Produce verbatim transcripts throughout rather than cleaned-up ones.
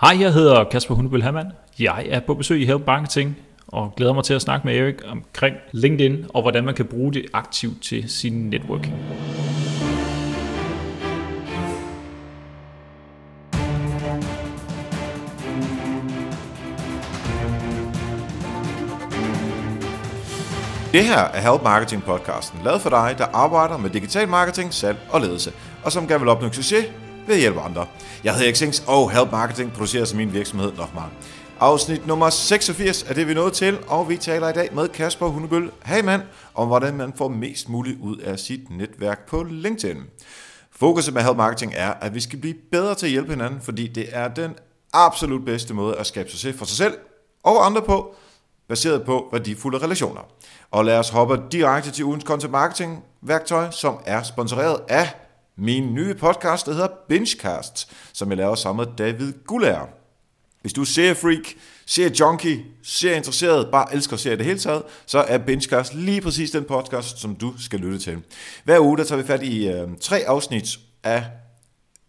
Hej, jeg hedder Kasper Hundebøl Hammann. Jeg er på besøg i Help Marketing og glæder mig til at snakke med Erik omkring LinkedIn og hvordan man kan bruge det aktivt til sin netværk. Det her er Help Marketing podcasten, lavet for dig, der arbejder med digital marketing, salg og ledelse, og som gerne vil opnå succes ved at hjælpe andre. Jeg hedder Erik Sings, og Help Marketing produceres af min virksomhed nokmal. Afsnit nummer seksogfirs er det, vi nåede til, og vi taler i dag med Kasper Hundebøl Hammann om, hvordan man får mest muligt ud af sit netværk på LinkedIn. Fokuset med Help Marketing er, at vi skal blive bedre til at hjælpe hinanden, fordi det er den absolut bedste måde at skabe succes for sig selv og andre på, baseret på værdifulde relationer. Og lad os hoppe direkte til ugens content marketing værktøj, som er sponsoreret af min nye podcast, der hedder BingeCast, som jeg laver sammen med David Gulær. Hvis du er seriefreak, seriejunkie, serieinteresseret, bare elsker serier det hele taget, så er BingeCast lige præcis den podcast, som du skal lytte til. Hver uge der tager vi fat i øh, tre afsnit af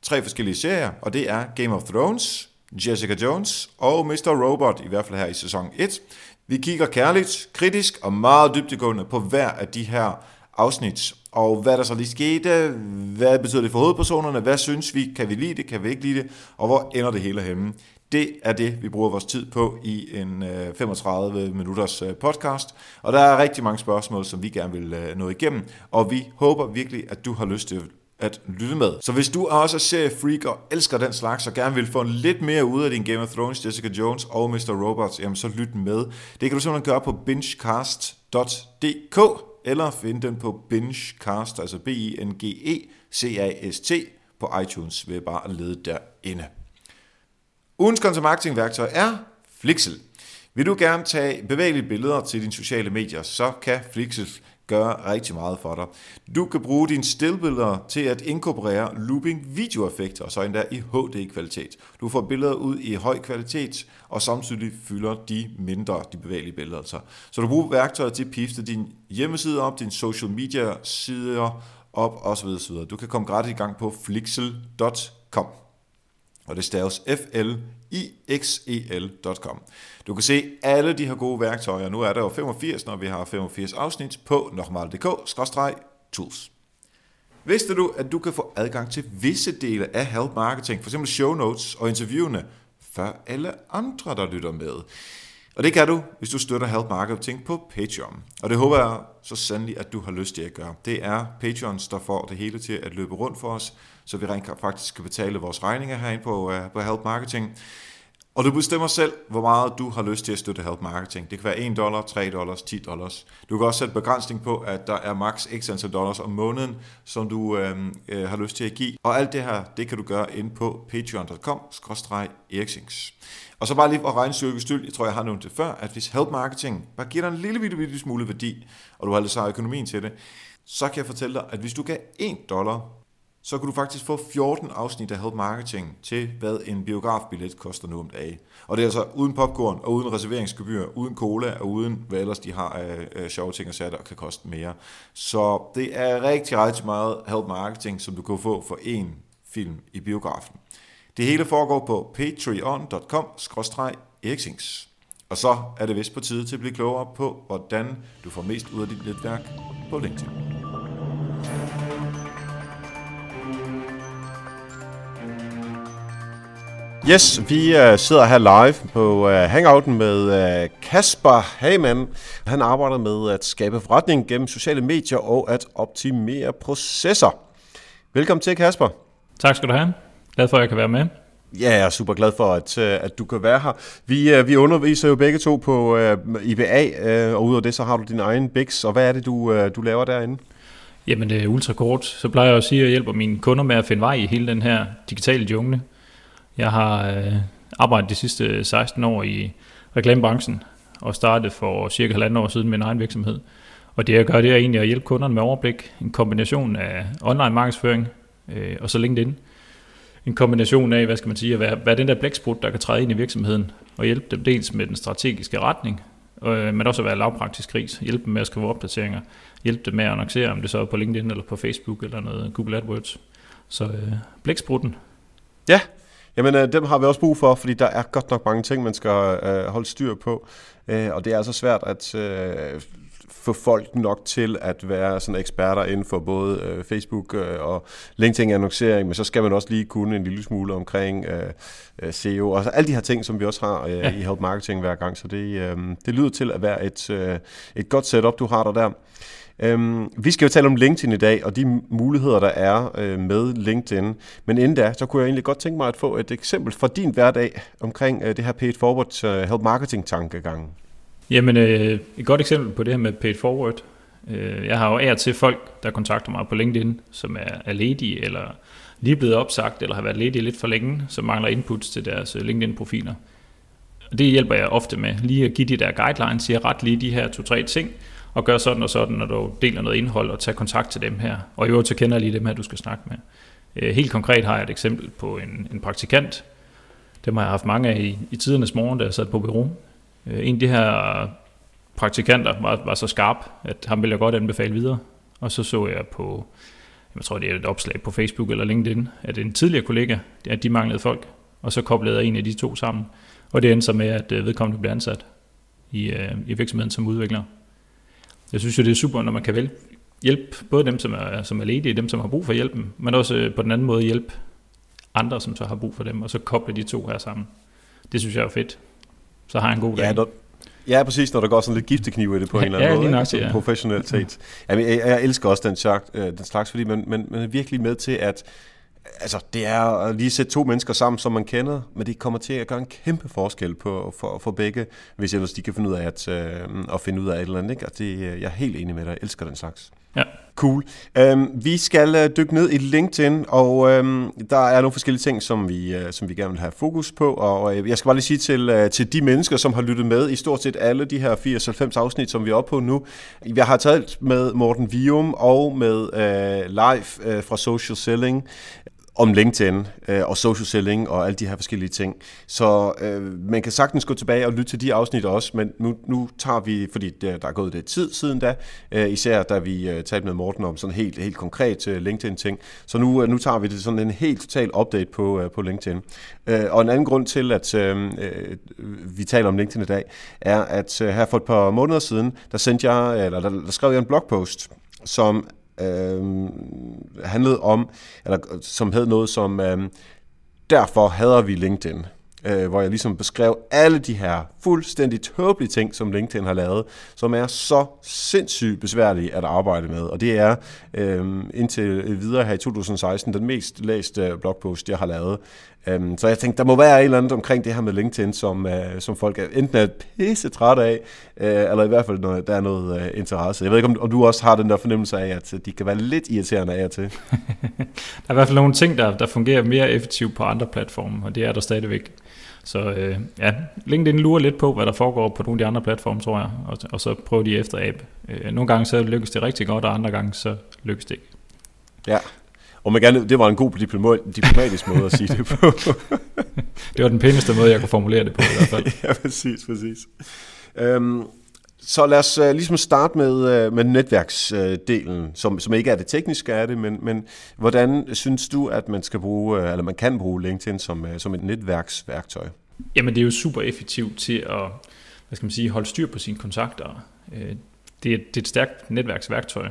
tre forskellige serier, og det er Game of Thrones, Jessica Jones og mister Robot, i hvert fald her i sæson et. Vi kigger kærligt, kritisk og meget dybdegående på hver af de her afsnit, og hvad der så lige skete, hvad betyder det for hovedpersonerne, hvad synes vi, kan vi lide det, kan vi ikke lide det, og hvor ender det hele henne. Det er det, vi bruger vores tid på i en femogtredive minutters podcast, og der er rigtig mange spørgsmål, som vi gerne vil nå igennem, og vi håber virkelig, at du har lyst til at lytte med. Så hvis du også er seriefreak og elsker den slags, og gerne vil få lidt mere ud af din Game of Thrones, Jessica Jones og mister Robot, jamen så lyt med. Det kan du simpelthen gøre på bingecast punktum d k, eller finde den på BingeCast, altså B I N G E C A S T, på iTunes, ved bare at lede derinde. Ugens content marketing værktøj er Flixel. Vil du gerne tage bevægelige billeder til dine sociale medier, så kan Flixel gøre rigtig meget for dig. Du kan bruge dine stillbilleder til at inkorporere looping videoeffekter, og så endda i H D-kvalitet. Du får billeder ud i høj kvalitet, og samtidig fylder de mindre, de bevægelige billeder. Altså. Så du bruger værktøjer til at pifte din hjemmeside op, din social media sider op, osv. osv. Du kan komme gratis i gang på flixel punktum com. Og det staves F L I X E L punktum com. Du kan se alle de her gode værktøjer. Nu er der jo femogfirs, når vi har femogfirs afsnit på nokmal punktum d k skråstreg tools. Vidste du, at du kan få adgang til visse dele af Help Marketing, f.eks. show notes og interviewene, før alle andre, der lytter med? Og det kan du, hvis du støtter Help Marketing på Patreon. Og det håber jeg så sandelig, at du har lyst til at gøre. Det er Patreons, der får det hele til at løbe rundt for os, så vi rent faktisk kan betale vores regninger herinde på, uh, på Help Marketing. Og du bestemmer selv, hvor meget du har lyst til at støtte Help Marketing. Det kan være en dollar, tre dollars, ti dollars. Du kan også sætte begrænsning på, at der er maks x antal dollars om måneden, som du øh, øh, har lyst til at give. Og alt det her, det kan du gøre inde på patreon punktum com skråstreg eriksings. Og så bare lige at regne styrke styl, jeg tror jeg har nævnt det før, at hvis Help Marketing bare giver dig en lille, lille, lille smule værdi, og du har altså økonomien til det, så kan jeg fortælle dig, at hvis du gav en dollar, så kan du faktisk få fjorten afsnit af Help Marketing til, hvad en biografbillet koster nu om dagen. Og det er altså uden popcorn og uden reserveringsgebyr, uden cola og uden hvad ellers de har af øh, sjove ting og sager, der kan koste mere. Så det er rigtig, rigtig meget Help Marketing, som du kan få for én film i biografen. Det hele foregår på patreon punktum com skråstreg eriksings. Og så er det vist på tide til at blive klogere på, hvordan du får mest ud af dit netværk på LinkedIn. Yes, vi uh, sidder her live på uh, Hangouten med uh, Kasper Hammann. Han arbejder med at skabe forretning gennem sociale medier og at optimere processer. Velkommen til, Kasper. Tak skal du have. Glad for, at jeg kan være med. Ja, jeg er super glad for, at, at du kan være her. Vi, vi underviser jo begge to på uh, I B A, uh, og ud af det så har du din egen B I X. Og hvad er det, du, uh, du laver derinde? Jamen, det er ultrakort. Så plejer jeg at sige, at jeg hjælper mine kunder med at finde vej i hele den her digitale jungle. Jeg har øh, arbejdet de sidste seksten år i reklamebranchen og startede for cirka halvanden år siden med en egen virksomhed. Og det jeg gør, det er egentlig at hjælpe kunderne med overblik. En kombination af online markedsføring øh, og så LinkedIn. En kombination af, hvad skal man sige, at være, være den der blæksprut, der kan træde ind i virksomheden og hjælpe dem dels med den strategiske retning, øh, men også at være lavpraktisk gris. Hjælpe dem med at skrive opdateringer. Hjælpe dem med at annoncere, om det så er på LinkedIn eller på Facebook eller noget Google AdWords. Så øh, blæksprutten. Ja. Jamen, øh, dem har vi også brug for, fordi der er godt nok mange ting, man skal øh, holde styr på. Øh, og det er altså svært at øh, få folk nok til at være sådan eksperter inden for både øh, Facebook øh, og LinkedIn-annoncering, men så skal man også lige kunne en lille smule omkring øh, S E O, og så alle de her ting, som vi også har øh, ja. i Help Marketing hver gang. Så det, øh, det lyder til at være et, øh, et godt setup, du har der der. Øhm, vi skal jo tale om LinkedIn i dag, og de muligheder, der er øh, med LinkedIn. Men inden da, så kunne jeg egentlig godt tænke mig at få et eksempel fra din hverdag omkring øh, det her paid forward øh, help marketing tankegangen. Jamen, øh, et godt eksempel på det her med paid forward. Øh, jeg har jo af og til folk, der kontakter mig på LinkedIn, som er, er ledige, eller lige blevet opsagt, eller har været ledige lidt for længe, som mangler inputs til deres LinkedIn-profiler. Og det hjælper jeg ofte med, lige at give de der guidelines, jeg ret lige de her to-tre ting, og gør sådan og sådan, når du deler noget indhold, og tager kontakt til dem her. Og i øvrigt så kender jeg lige dem her, du skal snakke med. Helt konkret har jeg et eksempel på en, en praktikant. Dem har jeg haft mange af i, i tidernes morgen, da jeg sad på bureau. En af de her praktikanter var, var så skarp, at ham ville jeg godt anbefale videre. Og så så jeg på, jeg tror det er et opslag på Facebook eller LinkedIn, at en tidligere kollega, at de manglede folk. Og så koblede jeg en af de to sammen. Og det endte så med, at vedkommende blev ansat i, i virksomheden som udvikler. Jeg synes jo, det er super, når man kan hjælpe både dem, som er, som er ledige, dem, som har brug for hjælpen, men også på den anden måde hjælpe andre, som så har brug for dem, og så koble de to her sammen. Det synes jeg er fedt. Så har jeg en god dag. Ja, når, ja præcis, når der går sådan lidt giftekniv i det på en ja, eller anden ja, måde. Nok, ja, professionalitet. Jamen, jeg, jeg elsker også den, chak, den slags, fordi man, man, man er virkelig med til at... Altså, det er at lige sætte to mennesker sammen, som man kender, men det kommer til at gøre en kæmpe forskel på, for, for begge, hvis ellers de kan finde ud af at, øh, at finde ud af et eller andet. Ikke? Og det, jeg er helt enig med dig. Jeg elsker den slags. Ja. Cool. Øhm, vi skal dykke ned i LinkedIn, og øhm, der er nogle forskellige ting, som vi, øh, som vi gerne vil have fokus på. Og øh, jeg skal bare lige sige til, øh, til de mennesker, som har lyttet med i stort set alle de her firs til halvfems afsnit, som vi er oppe på nu. Jeg har talt med Morten Vium og med øh, Live øh, fra Social Selling om LinkedIn øh, og social selling og alle de her forskellige ting. Så øh, man kan sagtens gå tilbage og lytte til de afsnit også, men nu, nu tager vi, fordi der er gået lidt tid siden da, øh, især da vi øh, talte med Morten om sådan helt, helt konkret øh, LinkedIn-ting. Så nu, øh, nu tager vi det sådan en helt total update på, øh, på LinkedIn. Øh, og en anden grund til, at øh, vi taler om LinkedIn i dag, er, at øh, her for et par måneder siden, der, sendte jeg, eller, der, der skrev jeg en blogpost, som... Øh, handlede om, eller som hed noget som, øh, derfor hader vi LinkedIn, øh, hvor jeg ligesom beskrev alle de her fuldstændig tåbelige ting, som LinkedIn har lavet, som er så sindssygt besværlige at arbejde med, og det er øh, indtil videre her i to tusind og seksten den mest læste blogpost, jeg har lavet. Så jeg tænkte, der må være et eller andet omkring det her med LinkedIn, som, som folk enten er pisse trætte af, eller i hvert fald, når der er noget interesse. Jeg ved ikke, om du også har den der fornemmelse af, at de kan være lidt irriterende af og til. Der er i hvert fald nogle ting, der, der fungerer mere effektivt på andre platforme, og det er der stadigvæk. Så øh, ja, LinkedIn lurer lidt på, hvad der foregår på nogle af de andre platforme, tror jeg, og, og så prøver de efter app. Nogle gange så lykkes det rigtig godt, og andre gange så lykkes det ikke. Ja. Og man gerne, det var en god diplomatisk måde at sige det på. Det var den pæneste måde, jeg kunne formulere det på i hvert fald. Ja, præcis, præcis. Øhm, så lad os uh, ligesom starte med, uh, med netværksdelen, uh, som, som ikke er det tekniske af det, men, men hvordan synes du, at man skal bruge, uh, eller man kan bruge LinkedIn som, uh, som et netværksværktøj? Jamen, det er jo super effektivt til at, hvad skal man sige, holde styr på sine kontakter. Uh, det, er, det er et stærkt netværksværktøj.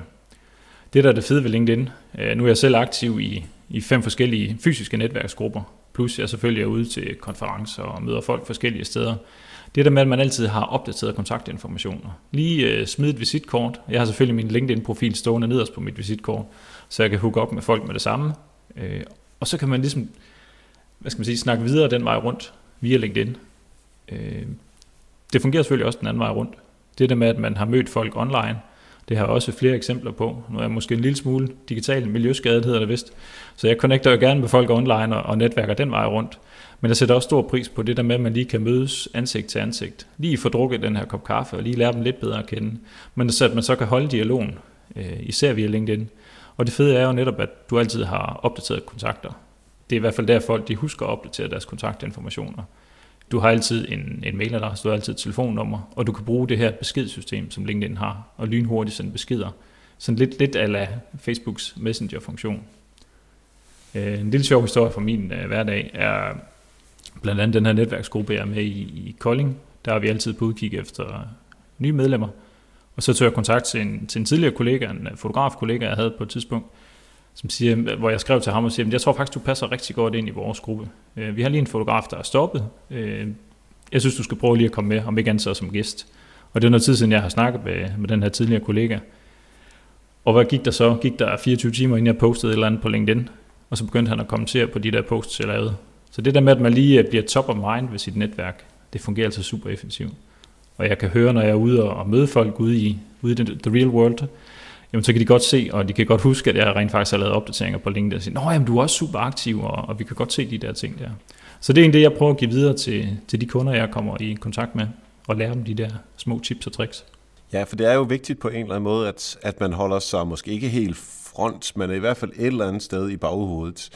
Det, der er det fede ved LinkedIn, nu er jeg selv aktiv i, i fem forskellige fysiske netværksgrupper, plus jeg selvfølgelig er ude til konferencer og møder folk forskellige steder. Det der med, at man altid har opdateret kontaktinformationer. Lige smid et visitkort. Jeg har selvfølgelig min LinkedIn-profil stående nederst på mit visitkort, så jeg kan hooke op med folk med det samme. Og så kan man ligesom, hvad skal man sige, snakke videre den vej rundt via LinkedIn. Det fungerer selvfølgelig også den anden vej rundt. Det der med, at man har mødt folk online, det har jeg også flere eksempler på. Nu er jeg måske en lille smule digital miljøskadet, hedder det vist. Så jeg connecter jo gerne med folk online og netværker den vej rundt. Men jeg sætter også stor pris på det der med, at man lige kan mødes ansigt til ansigt. Lige få drukket den her kop kaffe og lige lære dem lidt bedre at kende. Men så at man så kan holde dialogen, især via LinkedIn. Og det fede er jo netop, at du altid har opdateret kontakter. Det er i hvert fald der folk, de husker at opdatere deres kontaktinformationer. Du har altid en, en mailadresse, du har altid et telefonnummer, og du kan bruge det her beskedsystem, som LinkedIn har, og lynhurtigt sende beskeder. Sådan lidt, lidt a la Facebooks Messenger-funktion. En lille sjov historie fra min hverdag er, Blandt andet den her netværksgruppe, jeg er med i, i Kolding, der er vi altid på udkig efter nye medlemmer. Og så tog jeg kontakt til en, til en tidligere kollega, en fotografkollega, jeg havde på et tidspunkt, som siger, hvor jeg skrev til ham og siger, jeg tror faktisk, du passer rigtig godt ind i vores gruppe. Vi har lige en fotograf, der er stoppet. Jeg synes, du skal prøve lige at komme med, om ikke ansat som gæst. Og det er noget tid siden, jeg har snakket med, med den her tidligere kollega. Og hvad gik der så? Gik der fireogtyve timer, inden jeg postede et eller andet på LinkedIn, og så begyndte han at kommentere på de der posts, jeg lavede. Så det der med, at man lige bliver top of mind ved sit netværk, det fungerer altså super effektivt. Og jeg kan høre, når jeg er ude og møde folk ude i, ude i the real world, jamen så kan de godt se, og de kan godt huske, at jeg rent faktisk har lavet opdateringer på LinkedIn, og siger, nå jamen du er også super aktiv, og, og vi kan godt se de der ting der. Så det er egentlig det, jeg prøver at give videre til, til de kunder, jeg kommer i kontakt med, og lære dem de der små tips og tricks. Ja, for det er jo vigtigt på en eller anden måde, at, at man holder sig måske ikke helt front, men i hvert fald et eller andet sted i baghovedet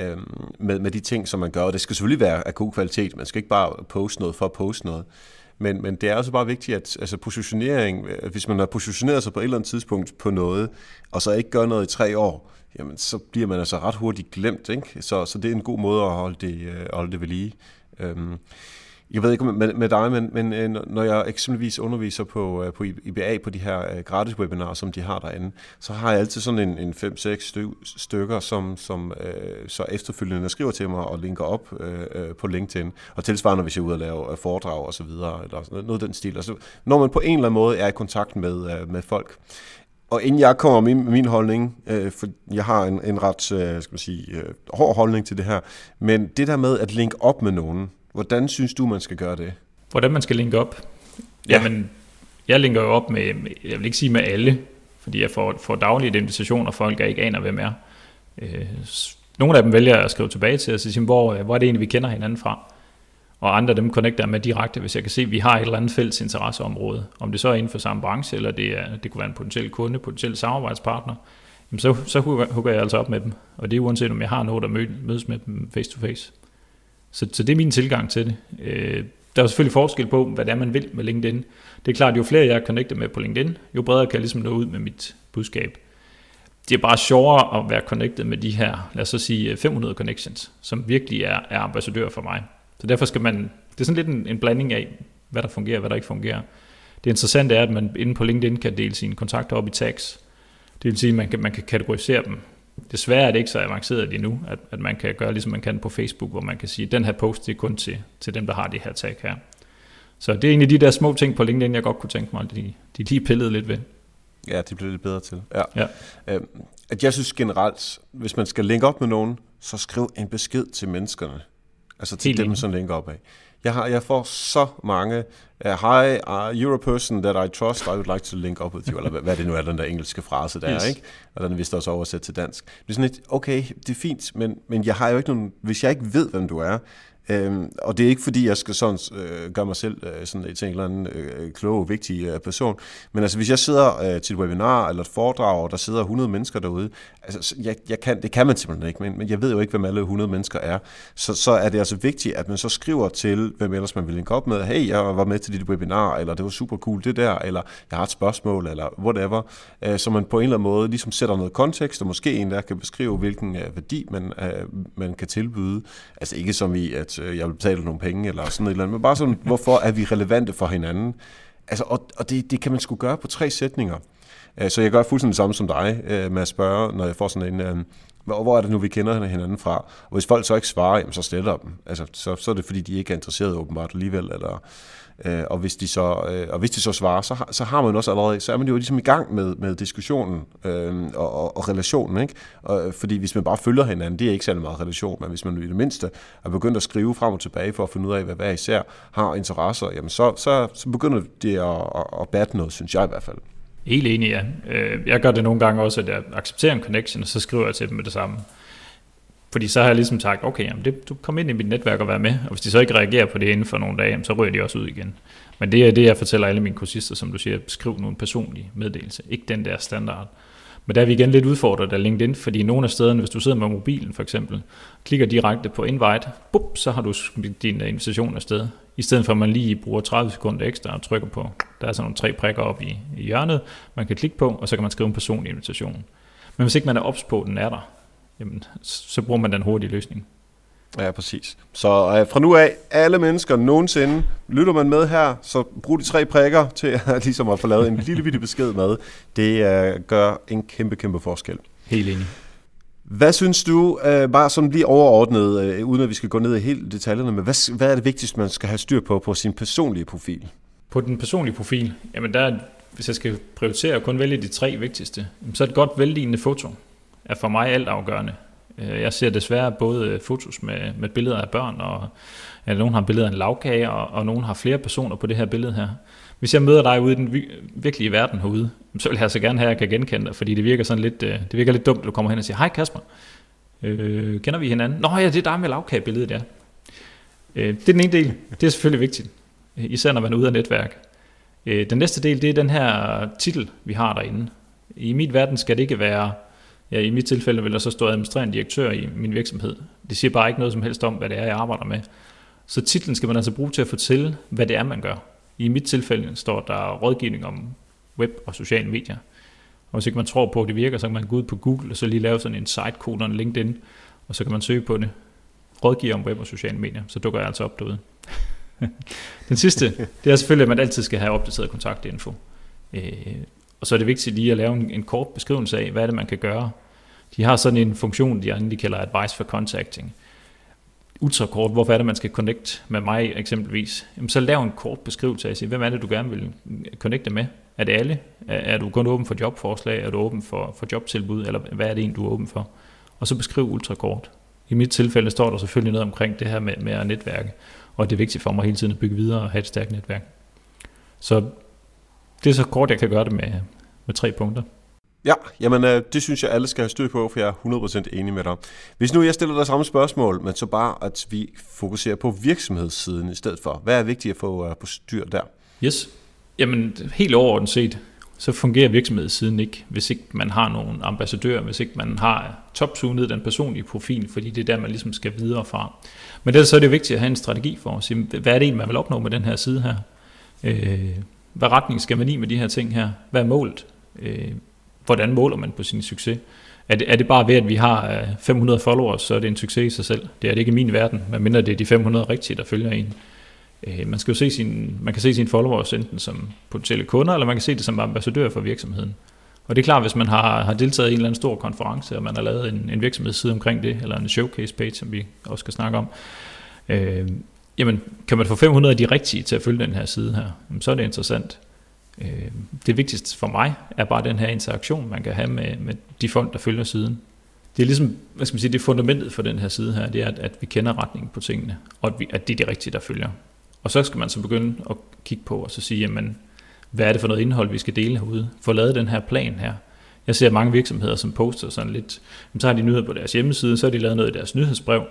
øh, med, med de ting, som man gør. Og det skal selvfølgelig være af god kvalitet. Man skal ikke bare poste noget for at poste noget. Men, men det er også bare vigtigt, at altså positionering, hvis man har positioneret sig på et eller andet tidspunkt på noget, og så ikke gør noget i tre år, jamen så bliver man altså ret hurtigt glemt, ikke? Så, så det er en god måde at holde det, holde det ved lige. Øhm, jeg ved ikke med, med dig, men, men når jeg eksempelvis underviser på, på I B A på de her gratis webinarer, som de har derinde, så har jeg altid sådan en, en fem seks stykker, som, som øh, så efterfølgende skriver til mig og linker op øh, på LinkedIn, og tilsvarende, hvis jeg er ude og lave foredrag osv., eller noget af den stil. Altså, når man på en eller anden måde er i kontakt med, øh, med folk. Og inden jeg kommer med min, min holdning, øh, for jeg har en, en ret øh, skal man sige, øh, hård holdning til det her, men det der med at linke op med nogen, hvordan synes du, man skal gøre det? Hvordan man skal linke op? Ja. Jamen, jeg linker jo op med, jeg vil ikke sige med alle, fordi jeg får, får daglige invitationer, folk jeg ikke aner, hvem er. Øh, nogle af dem vælger at skrive tilbage til, og sige, hvor, hvor er det egentlig, vi kender hinanden fra? Og andre dem connecter med direkte, hvis jeg kan se, at vi har et eller andet fælles interesseområde. Om det så er inden for samme branche, eller det, er, det kunne være en potentiel kunde, potentiel samarbejdspartner, jamen så, så hugger jeg altså op med dem. Og det er uanset, om jeg har noget, der mødes med dem face to face. Så, så det er min tilgang til det. Øh, der er selvfølgelig forskel på, hvad det er, man vil med LinkedIn. Det er klart, at jo flere jeg er connectet med på LinkedIn, jo bredere kan jeg ligesom nå ud med mit budskab. Det er bare sjovere at være connected med de her, lad os så sige, fem hundrede connections, som virkelig er, er ambassadører for mig. Så derfor skal man, det er sådan lidt en, en blanding af, hvad der fungerer og hvad der ikke fungerer. Det interessante er, at man inde på LinkedIn kan dele sine kontakter op i tags. Det vil sige, at man kan, man kan kategorisere dem. Desværre er det ikke så avanceret endnu, at, at man kan gøre, ligesom man kan på Facebook, hvor man kan sige, at den her post det er kun til, til dem, der har det her tag her. Så det er egentlig de der små ting på LinkedIn, jeg godt kunne tænke mig, at de, de lige pillede lidt ved. Ja, det blev lidt bedre til. Ja. Ja. Øhm, at jeg synes generelt, hvis man skal linke op med nogen, så skriv en besked til menneskerne. Altså til helt dem, som linker op af. Jeg, har, jeg får så mange, uh, hi, uh, you're a person that I trust, I would like to link up with you, eller hvad det nu er, den der engelske frase der, yes. Ikke? Og den er vist også oversat til dansk. Det er sådan et, okay, det er fint, men, men jeg har jo ikke nogen, hvis jeg ikke ved, hvem du er, øhm, og det er ikke fordi, jeg skal sådan, øh, gøre mig selv øh, sådan et, en eller anden øh, klog, vigtig øh, person, men altså hvis jeg sidder øh, til et webinar eller et foredrag, og der sidder hundrede mennesker derude, altså jeg, jeg kan, det kan man simpelthen ikke, men, men jeg ved jo ikke, hvem alle hundrede mennesker er, så, så er det altså vigtigt, at man så skriver til, hvem ellers man vil linke op med, hey, jeg var med til dit webinar, eller det var super cool det der, eller jeg har et spørgsmål, eller whatever, øh, så man på en eller anden måde ligesom sætter noget kontekst, og måske en der kan beskrive, hvilken øh, værdi man, øh, man kan tilbyde, altså ikke som i, at jeg vil betale nogle penge, eller sådan et eller andet, men bare sådan, hvorfor er vi relevante for hinanden? Altså, og og det, det kan man sgu gøre på tre sætninger. Så jeg gør fuldstændig det samme som dig, med at spørge, når jeg får sådan en, hvor er det nu, vi kender hinanden fra? Og hvis folk så ikke svarer, jamen, så sletter dem. Altså, så, så er det, fordi de ikke er interesserede åbenbart alligevel, eller... Og hvis de så, og hvis de så svarer, så har, så har man også allerede, så er man jo ligesom i gang med, med diskussionen øh, og, og, og relationen, ikke? Og, fordi hvis man bare følger hinanden, det er ikke særlig meget relation, men hvis man i det mindste er begyndt at skrive frem og tilbage for at finde ud af, hvad hver især har interesser, jamen så, så, så begynder det at, at, at batte noget, synes jeg i hvert fald. Helt enig, ja. Jeg gør det nogle gange også, at jeg accepterer en connection, og så skriver jeg til dem med det samme. Fordi så har jeg ligesom sagt, okay, jamen det, du kom ind i mit netværk og vær med, og hvis de så ikke reagerer på det inden for nogle dage, så ryger de også ud igen. Men det er det, jeg fortæller alle mine kursister, som du siger, skriv nogle personlige meddelelser, ikke den der standard. Men der er vi igen lidt udfordret af LinkedIn, fordi nogle af stederne, hvis du sidder med mobilen for eksempel, klikker direkte på invite, bup, så har du din invitation afsted. I stedet for at man lige bruger tredive sekunder ekstra og trykker på, der er sådan nogle tre prikker op i hjørnet, man kan klikke på, og så kan man skrive en personlig invitation. Men hvis ikke man er ops på, den er der, jamen, så bruger man den hurtige løsning. Ja, præcis. Så øh, fra nu af, alle mennesker nogensinde, lytter man med her, så brug de tre prikker til at, ligesom at få lavet en lille bitte besked med. Det øh, gør en kæmpe, kæmpe forskel. Helt enig. Hvad synes du, øh, bare sådan lige overordnet, øh, uden at vi skal gå ned i hele detaljerne, men hvad, hvad er det vigtigste, man skal have styr på på sin personlige profil? På den personlige profil? Jamen der, hvis jeg skal prioritere og kun vælge de tre vigtigste, så er et godt vellignende foto er for mig altafgørende. Jeg ser desværre både fotos med, med billeder af børn, og ja, nogen har billeder af en lavkage, og, og nogen har flere personer på det her billede her. Hvis jeg møder dig ude i den vi, virkelige verden herude, så vil jeg så gerne have, at jeg kan genkende dig, fordi det virker sådan lidt, det virker lidt dumt, at du kommer hen og siger, hej Kasper, øh, kender vi hinanden? Nå ja, det er dig med lavkagebilledet, ja. Øh, det er den ene del, det er selvfølgelig vigtigt, især når man er ude af netværk. Øh, den næste del, det er den her titel, vi har derinde. I min verden skal det ikke være... Ja, i mit tilfælde vil der så stå administrerende direktør i min virksomhed. Det siger bare ikke noget som helst om, hvad det er, jeg arbejder med. Så titlen skal man altså bruge til at fortælle, hvad det er, man gør. I mit tilfælde står der rådgivning om web og sociale medier. Og hvis ikke man tror på, at det virker, så kan man gå ud på Google og så lige lave sådan en site-kode og en LinkedIn, og så kan man søge på det. Rådgiver om web og sociale medier, så dukker jeg altså op derude. Den sidste, det er selvfølgelig, at man altid skal have opdateret kontaktinfo. Og så er det vigtigt lige at lave en kort beskrivelse af, hvad det er, man kan gøre. De har sådan en funktion, de egentlig kalder advice for contacting. Ultrakort, hvorfor er det, man skal connect med mig eksempelvis? Jamen, så lav en kort beskrivelse af, hvem er det, du gerne vil connecte med? Er det alle? Er du kun åben for jobforslag? Er du åben for, for jobtilbud? Eller hvad er det en, du er åben for? Og så beskriv ultrakort. I mit tilfælde står der selvfølgelig noget omkring det her med, med at netværke. Og det er vigtigt for mig hele tiden at bygge videre og have et stærkt netværk. Så det er så kort, jeg kan gøre det med, med tre punkter. Ja, jamen det synes jeg alle skal have styr på, for jeg er hundrede procent enig med dig. Hvis nu jeg stiller dig samme spørgsmål, men så bare at vi fokuserer på virksomhedssiden i stedet for. Hvad er vigtigt at få på styr der? Yes, jamen helt overordnet set, så fungerer virksomhedssiden ikke, hvis ikke man har nogen ambassadør, hvis ikke man har toptunet den personlige profil, fordi det er der, man ligesom skal videre fra. Men ellers så er det vigtigt at have en strategi for at sige, hvad er det, man vil opnå med den her side her? Øh, hvad retning skal man i med de her ting her? Hvad er målet? Øh, Hvordan måler man på sin succes? Er det, er det bare ved, at vi har fem hundrede followers, så er det en succes i sig selv? Det er det ikke i min verden, medmindre det er de fem hundrede rigtige, der følger en. Man skal jo se sin, man kan se sine followers enten som potentielle kunder, eller man kan se det som ambassadør for virksomheden. Og det er klart, hvis man har, har deltaget i en eller anden stor konference, og man har lavet en, en virksomhedsside omkring det, eller en showcase page, som vi også skal snakke om, øh, jamen kan man få fem hundrede af de rigtige til at følge den her side her, jamen, så er det interessant. Det vigtigste for mig er bare den her interaktion, man kan have med, med de folk, der følger siden. Det er ligesom, hvad skal man sige, det fundamentet for den her side her, det er, at, at vi kender retningen på tingene, og at, vi, at det er de rigtige, der følger. Og så skal man så begynde at kigge på og så sige, jamen, hvad er det for noget indhold, vi skal dele herude? Få lavet den her plan her. Jeg ser mange virksomheder, som poster sådan lidt, jamen, så har de nyheder på deres hjemmeside, så har de lavet noget i deres nyhedsbrev,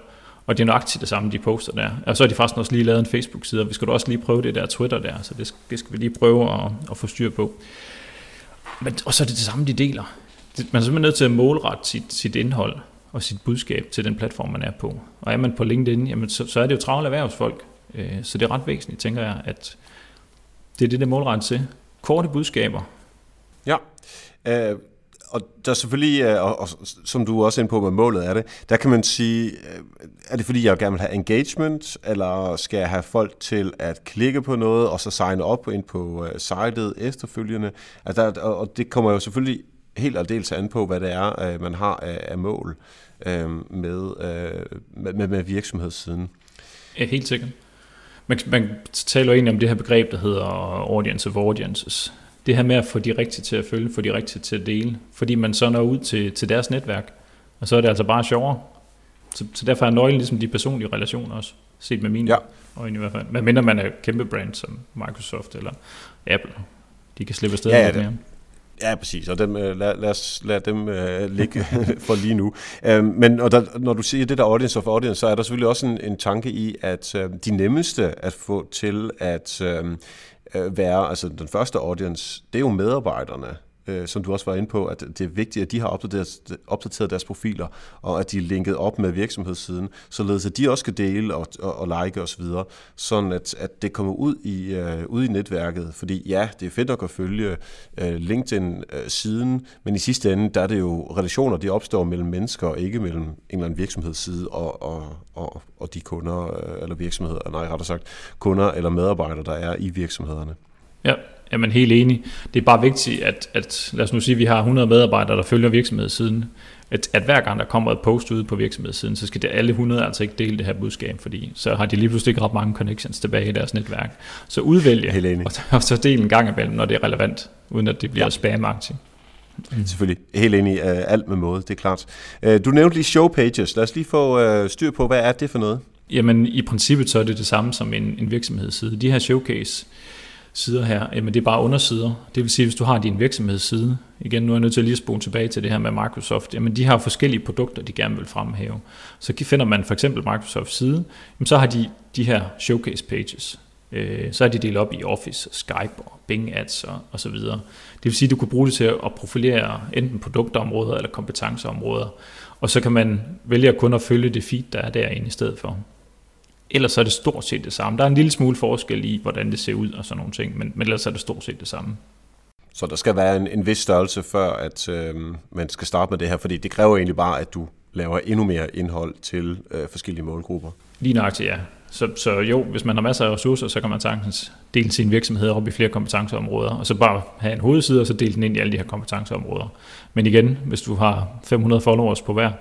og det er nøjagtigt det samme, de poster der. Og så har de faktisk også lige lavet en Facebook-side, og vi skal da også lige prøve det der Twitter der, så det skal, det skal vi lige prøve at, at få styr på. Men, og så er det det samme, de deler. Det, man er simpelthen nødt til at målrette sit, sit indhold og sit budskab til den platform, man er på. Og er man på LinkedIn, jamen, så, så er det jo travle erhvervsfolk. Så det er ret væsentligt, tænker jeg, at det er det, der målrettes til. Korte budskaber. Ja, øh... og der er selvfølgelig, og som du også er inde på, hvad målet er det, der kan man sige, er det fordi, jeg gerne vil have engagement, eller skal jeg have folk til at klikke på noget, og så signe op ind på sitet efterfølgende? Altså der, og det kommer jo selvfølgelig helt og dels an på, hvad det er, man har af mål med, med, med virksomhedssiden. Ja, helt sikkert. Man, man taler jo egentlig om det her begreb, der hedder audience of audiences. Det her med at få de rigtige til at følge, få de rigtige til at dele, fordi man så når ud til, til deres netværk, og så er det altså bare sjovere. Så, så derfor er nøglen ligesom de personlige relationer også, set med mine øjne i hvert fald. Hvad mindre man er kæmpe brands som Microsoft eller Apple, de kan slippe afsted ja, ja, lidt mere. Ja, præcis, og dem, lad, lad, os, lad dem øh, ligge for lige nu. Æm, men og der, når du siger det der audience of audience, så er der selvfølgelig også en, en tanke i, at øh, de nemmeste at få til at... Øh, være, altså den første audience, det er jo medarbejderne. øh, som du også var inde på, at det er vigtigt, at de har opdateret, opdateret deres profiler, og at de er linket op med virksomhedssiden, således at de også kan dele og, og, og like osv., sådan at, at det kommer ud i, øh, ud i netværket. Fordi ja, det er fedt at kunne følge øh, LinkedIn-siden, men i sidste ende, der er det jo relationer, de opstår mellem mennesker, og ikke mellem en eller anden virksomhedsside og, og, og, og de kunder, øh, eller virksomheder, nej, rettere sagt, kunder eller medarbejdere, der er i virksomhederne. Ja, jamen helt enig. Det er bare vigtigt, at, at lad os nu sige, at vi har hundrede medarbejdere, der følger virksomhedssiden. At, at hver gang der kommer et post ude på virksomhedssiden, så skal det alle hundrede altså ikke dele det her budskab, fordi så har de lige pludselig ikke ret mange connections tilbage i deres netværk. Så udvælge og, og så del en gang imellem, når det er relevant, uden at det bliver ja. spam-marketing. Mm. Selvfølgelig. Helt enig. Alt med måde, det er klart. Du nævnte lige showpages. Lad os lige få styr på, hvad er det for noget? Jamen i princippet så er det det samme som en, en virksomhedsside. De her showcase sider her, jamen det er bare undersider. Det vil sige, hvis du har din virksomhedsside, igen, nu er jeg nødt til at lige spole tilbage til det her med Microsoft, jamen de har forskellige produkter, de gerne vil fremhæve. Så finder man for eksempel Microsofts side, jamen så har de de her showcase pages. Så er de delt op i Office, Skype og Bing Ads og, og så videre. Det vil sige, at du kan bruge det til at profilere enten produktområder eller kompetenceområder, og så kan man vælge at kun at følge det feed, der er derinde i stedet for. Ellers er det stort set det samme. Der er en lille smule forskel i, hvordan det ser ud og sådan nogle ting, men, men ellers er det stort set det samme. Så der skal være en, en vis størrelse, før at øh, man skal starte med det her, fordi det kræver egentlig bare, at du laver endnu mere indhold til øh, forskellige målgrupper. Lige nøjagtigt, ja. Så, så jo, hvis man har masser af ressourcer, så kan man sagtens dele sin virksomhed op i flere kompetenceområder, og så bare have en hovedside, og så dele den ind i alle de her kompetenceområder. Men igen, hvis du har fem hundrede followers på hver,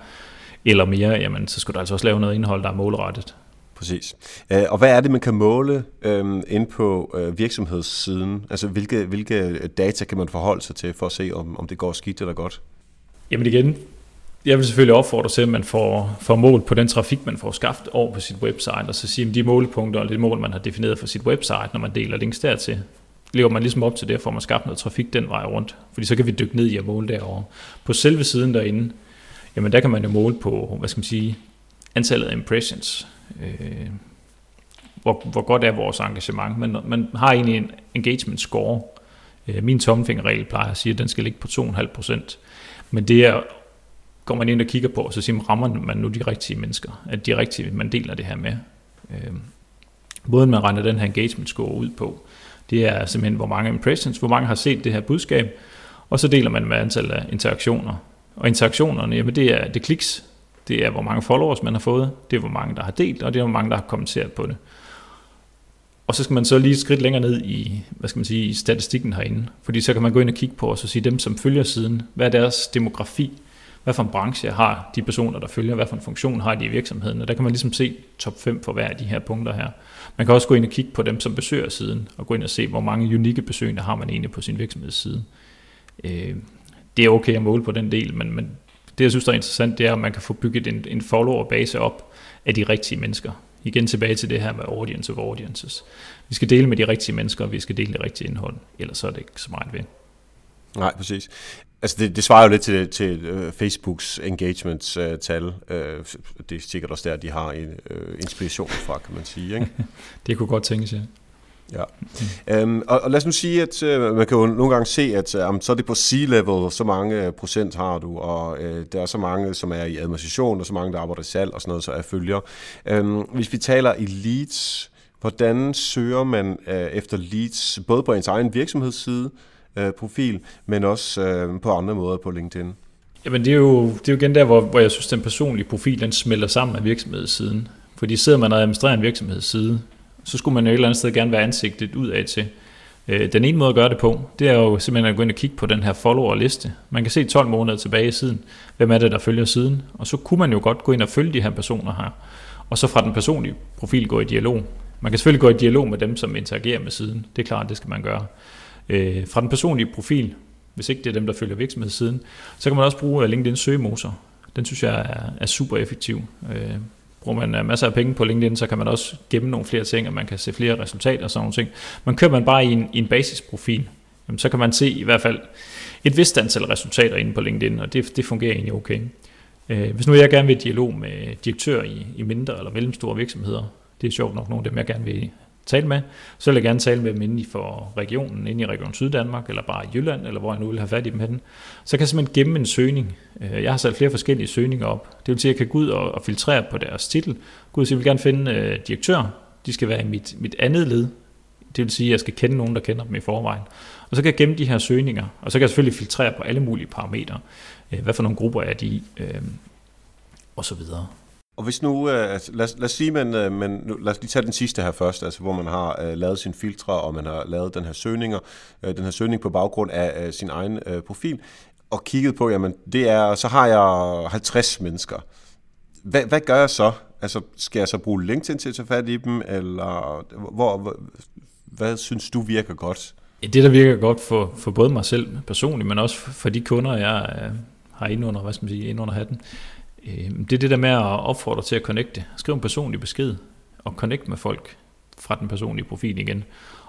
eller mere, jamen, så skal du altså også lave noget indhold, der er målrettet. Præcis. Og hvad er det, man kan måle øhm, inde på øh, virksomhedssiden? Altså, hvilke, hvilke data kan man forholde sig til for at se, om, om det går skidt eller godt? Jamen igen, jeg vil selvfølgelig opfordre til, at man får, får målt på den trafik, man får skabt over på sit website, og så sige, at de målepunkter og de mål, man har defineret for sit website, når man deler links dertil, lever man ligesom op til det, for man skabt noget trafik den vej rundt, fordi så kan vi dykke ned i at måle derovre. På selve siden derinde, jamen der kan man jo måle på, hvad skal man sige, antallet af impressions, øh, hvor, hvor godt er vores engagement, men man har egentlig en engagement score. Øh, min tommelfingerregel plejer at sige, at den skal ligge på to komma fem procent, men det er, går man ind og kigger på, så siger man, rammer man nu de rigtige mennesker, at de rigtige, man deler det her med. Øh, måden man regner den her engagement score ud på, det er simpelthen, hvor mange impressions, hvor mange har set det her budskab, og så deler man med antallet af interaktioner, og interaktionerne, jamen det er det kliks. Det er, hvor mange followers man har fået, det er, hvor mange, der har delt, og det er, hvor mange, der har kommenteret på det. Og så skal man så lige et skridt længere ned i, hvad skal man sige, i statistikken herinde, fordi så kan man gå ind og kigge på og så sige dem, som følger siden, hvad er deres demografi, hvad for en branche har de personer, der følger, hvad for en funktion har de i virksomheden, og der kan man ligesom se top fem for hver af de her punkter her. Man kan også gå ind og kigge på dem, som besøger siden, og gå ind og se, hvor mange unikke besøgende har man egentlig på sin virksomhedsside. Det er okay at måle på den del, men man det, jeg synes, der er interessant, det er, at man kan få bygget en, en followerbase op af de rigtige mennesker. Igen tilbage til det her med audience of audiences. Vi skal dele med de rigtige mennesker, og vi skal dele det rigtige indhold, ellers så er det ikke så meget ved. Nej, præcis. Altså det, det svarer jo lidt til, til Facebooks engagement-tal. Det er sikkert også der, de har en inspiration fra, kan man sige. Ikke? Det kunne godt tænkes, ja. Ja. Øhm, og, og lad os nu sige, at øh, man kan jo nogle gange se, at øh, så er det på C-level, så mange procent har du, og øh, der er så mange, som er i administration, og så mange, der arbejder i salg og sådan noget, så er følger. Øhm, hvis vi taler i leads, hvordan søger man øh, efter leads, både på ens egen virksomhedsside, øh, profil, men også øh, på andre måder på LinkedIn? Jamen det er jo, det er jo igen der, hvor, hvor jeg synes, den personlige profil, den smelter sammen med virksomhedssiden. Fordi sidder man og administrerer en virksomhedsside, så skulle man jo et eller andet sted gerne være ansigtet udad til. Den ene måde at gøre det på, det er jo simpelthen at gå ind og kigge på den her follower-liste. Man kan se tolv måneder tilbage i siden, hvem er det, der følger siden. Og så kunne man jo godt gå ind og følge de her personer her, og så fra den personlige profil gå i dialog. Man kan selvfølgelig gå i dialog med dem, som interagerer med siden. Det er klart, det skal man gøre. Fra den personlige profil, hvis ikke det er dem, der følger virksomhedssiden, så kan man også bruge LinkedIn søgemotor. Den synes jeg er super effektiv. Bruger man masser af penge på LinkedIn, så kan man også gemme nogle flere ting, og man kan se flere resultater og sådan nogle ting. Men kører man bare i en, i en basisprofil, jamen så kan man se i hvert fald et vist antal resultater inde på LinkedIn, og det, det fungerer egentlig okay. Hvis nu jeg gerne vil dialog med direktører i, i mindre eller mellemstore virksomheder, det er sjovt nok nogle af dem, jeg gerne vil tale med, så vil jeg gerne tale med dem inde for regionen, inde i Region Syddanmark, eller bare i Jylland, eller hvor jeg nu vil have fat i dem henne. Så kan jeg simpelthen gemme en søgning. Jeg har sat flere forskellige søgninger op. Det vil sige, at jeg kan gå ud og filtrere på deres titel. Gå ud og sige, at jeg vil gerne finde direktør. De skal være i mit, mit andet led. Det vil sige, at jeg skal kende nogen, der kender dem i forvejen. Og så kan jeg gemme de her søgninger, og så kan jeg selvfølgelig filtrere på alle mulige parametre. Hvad for nogle grupper er de i, og så videre. Og hvis nu, lad os, lad os sige, men, men lad os lige tage den sidste her først, altså hvor man har uh, lavet sine filtre, og man har lavet den her søgninger, uh, den her søgning på baggrund af uh, sin egen uh, profil, og kigget på, jamen det er, så har jeg halvtreds mennesker. Hva, hvad gør jeg så? Altså skal jeg så bruge LinkedIn til at tage fat i dem, eller hvor, hvor, hvad synes du virker godt? Det der virker godt for, for både mig selv personligt, men også for de kunder, jeg uh, har inde under, hvad skal man sige, inde under hatten. Det er det der med at opfordre til at connecte. Skriv en personlig besked og connect med folk fra den personlige profil igen.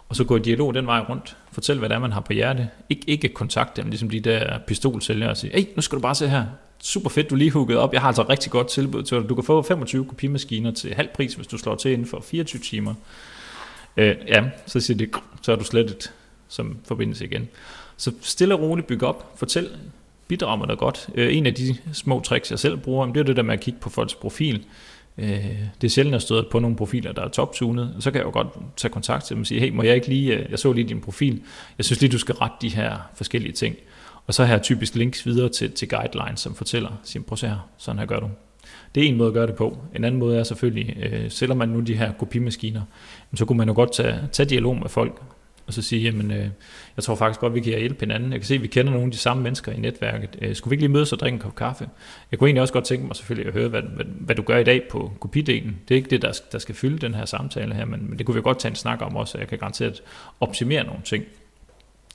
Og så gå i dialog den vej rundt. Fortæl, hvad det er, man har på hjerte. Ik- ikke kontakte dem, ligesom de der pistolsælgere og sige, hey, nu skal du bare se her. Super fedt, du lige hookede op. Jeg har altså rigtig godt tilbud til dig. Du kan få femogtyve kopimaskiner til halv pris, hvis du slår til inden for fireogtyve timer. Øh, ja, så siger det, så er du slettet som forbindelse igen. Så stille og roligt byg op. Fortæl, bidrager man da godt. En af de små tricks, jeg selv bruger, det er det der med at kigge på folks profil. Det er sjældent, at jeg støder på nogle profiler, der er top-tunet. Så kan jeg jo godt tage kontakt til dem og sige, hey, må jeg ikke lige, jeg så lige din profil. Jeg synes lige, du skal rette de her forskellige ting. Og så har jeg typisk links videre til, til guidelines, som fortæller, siger, prøv at se her, sådan her gør du. Det er en måde at gøre det på. En anden måde er selvfølgelig, selvom man nu de her kopimaskiner, så kunne man jo godt tage, tage dialog med folk, og så sige, jamen, øh, jeg tror faktisk godt, vi kan hjælpe hinanden. Jeg kan se, at vi kender nogle af de samme mennesker i netværket. Øh, skulle vi ikke lige mødes og drikke en kop kaffe? Jeg kunne egentlig også godt tænke mig selvfølgelig at høre, hvad, hvad, hvad du gør i dag på kopidelen. Det er ikke det, der, der skal fylde den her samtale her, men, men det kunne vi godt tage en snak om også, og jeg kan garanteret optimere nogle ting.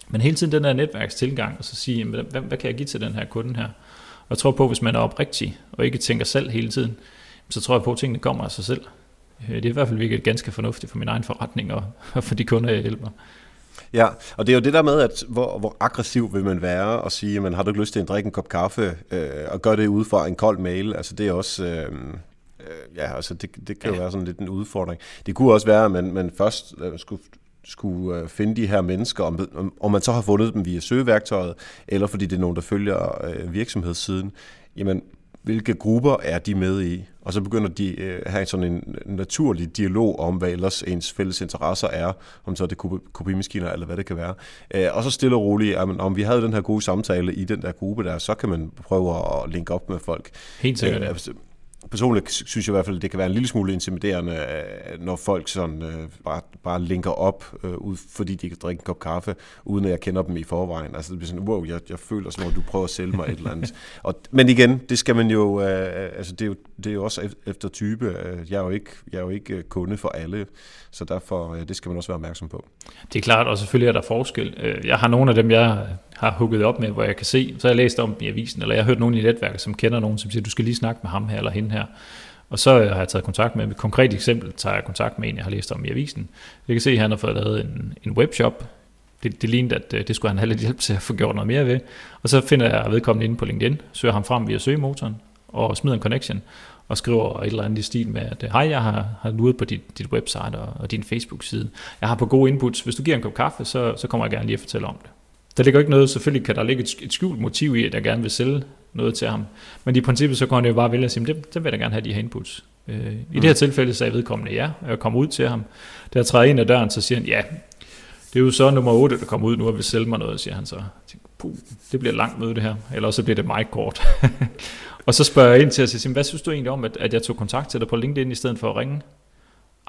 Men hele tiden den her netværkstilgang, og så sige, jamen, hvad, hvad kan jeg give til den her kunde her? Og jeg tror på, hvis man er oprigtig, og ikke tænker selv hele tiden, så tror jeg på, at tingene kommer af sig selv. Det er i hvert fald virkelig ganske fornuftigt for min egen forretning og for de kunder, jeg hjælper. Ja, og det er jo det der med, at hvor, hvor aggressiv vil man være og sige, man har du ikke lyst til at drikke en kop kaffe øh, og gøre det ud fra en kold mail. Altså det er også, øh, øh, ja, altså det, det kan jo ja. være sådan lidt en udfordring. Det kunne også være, at man, man først øh, skulle, skulle finde de her mennesker, om, om, om man så har fundet dem via søgeværktøjet, eller fordi det er nogen, der følger øh, virksomhedssiden. Jamen, hvilke grupper er de med i? Og så begynder de at have sådan en naturlig dialog om, hvad ellers ens fælles interesser er, om så er det kopimaskiner eller hvad det kan være. Og så stille og roligt, om vi havde den her gode samtale i den der gruppe der, så kan man prøve at linke op med folk. Helt sikkert. Personligt synes jeg i hvert fald, at det kan være en lille smule intimiderende, når folk sådan bare, bare linker op, fordi de kan drikke en kop kaffe, uden at jeg kender dem i forvejen. Altså det bliver sådan, wow, jeg, jeg føler sådan, at du prøver at sælge mig et eller andet. Og, men igen, det skal man jo, altså det er jo, det er jo også efter type. Jeg er jo ikke, jeg er jo ikke kunde for alle, så derfor, det skal man også være opmærksom på. Det er klart, og selvfølgelig er der forskel. Jeg har nogle af dem, jeg har hugget op med, hvor jeg kan se, så har jeg læst om dem i avisen, eller jeg har hørt nogen i netværket, som kender nogen, som siger, du skal lige snakke med ham her eller hende her. Og så har jeg taget kontakt med, med et konkret eksempel tager jeg kontakt med en, jeg har læst om i avisen. Jeg kan se, at han har fået lavet en, en webshop. Det, det lignede, at det skulle han have lidt hjælp til at få gjort noget mere ved. Og så finder jeg vedkommende inde på LinkedIn, søger ham frem via søgemotoren, og smider en connection, og skriver et eller andet i stil med, at hej, jeg har, har luret på dit, dit website og, og din Facebook-side. Jeg har på gode inputs. Hvis du giver en kop kaffe, så, så kommer jeg gerne lige at fortælle om det. Der ligger ikke noget, selvfølgelig kan der ligge et skjult motiv i, at jeg gerne vil sælge noget til ham. Men i princippet, så kan han jo bare vælge at sige, det, det vil jeg gerne have de her inputs. Øh, I mm. det her tilfælde sagde vedkommende ja, og jeg kom ud til ham. Da jeg træder ind ad døren, så siger han, ja, det er jo så nummer otte, der kommer ud nu og vil sælge mig noget, siger han så. Jeg tænker, puh, det bliver et langt møde det her, eller så bliver det meget kort. Og så spørger jeg ind til at sige, hvad synes du egentlig om, at, at jeg tog kontakt til dig på LinkedIn i stedet for at ringe?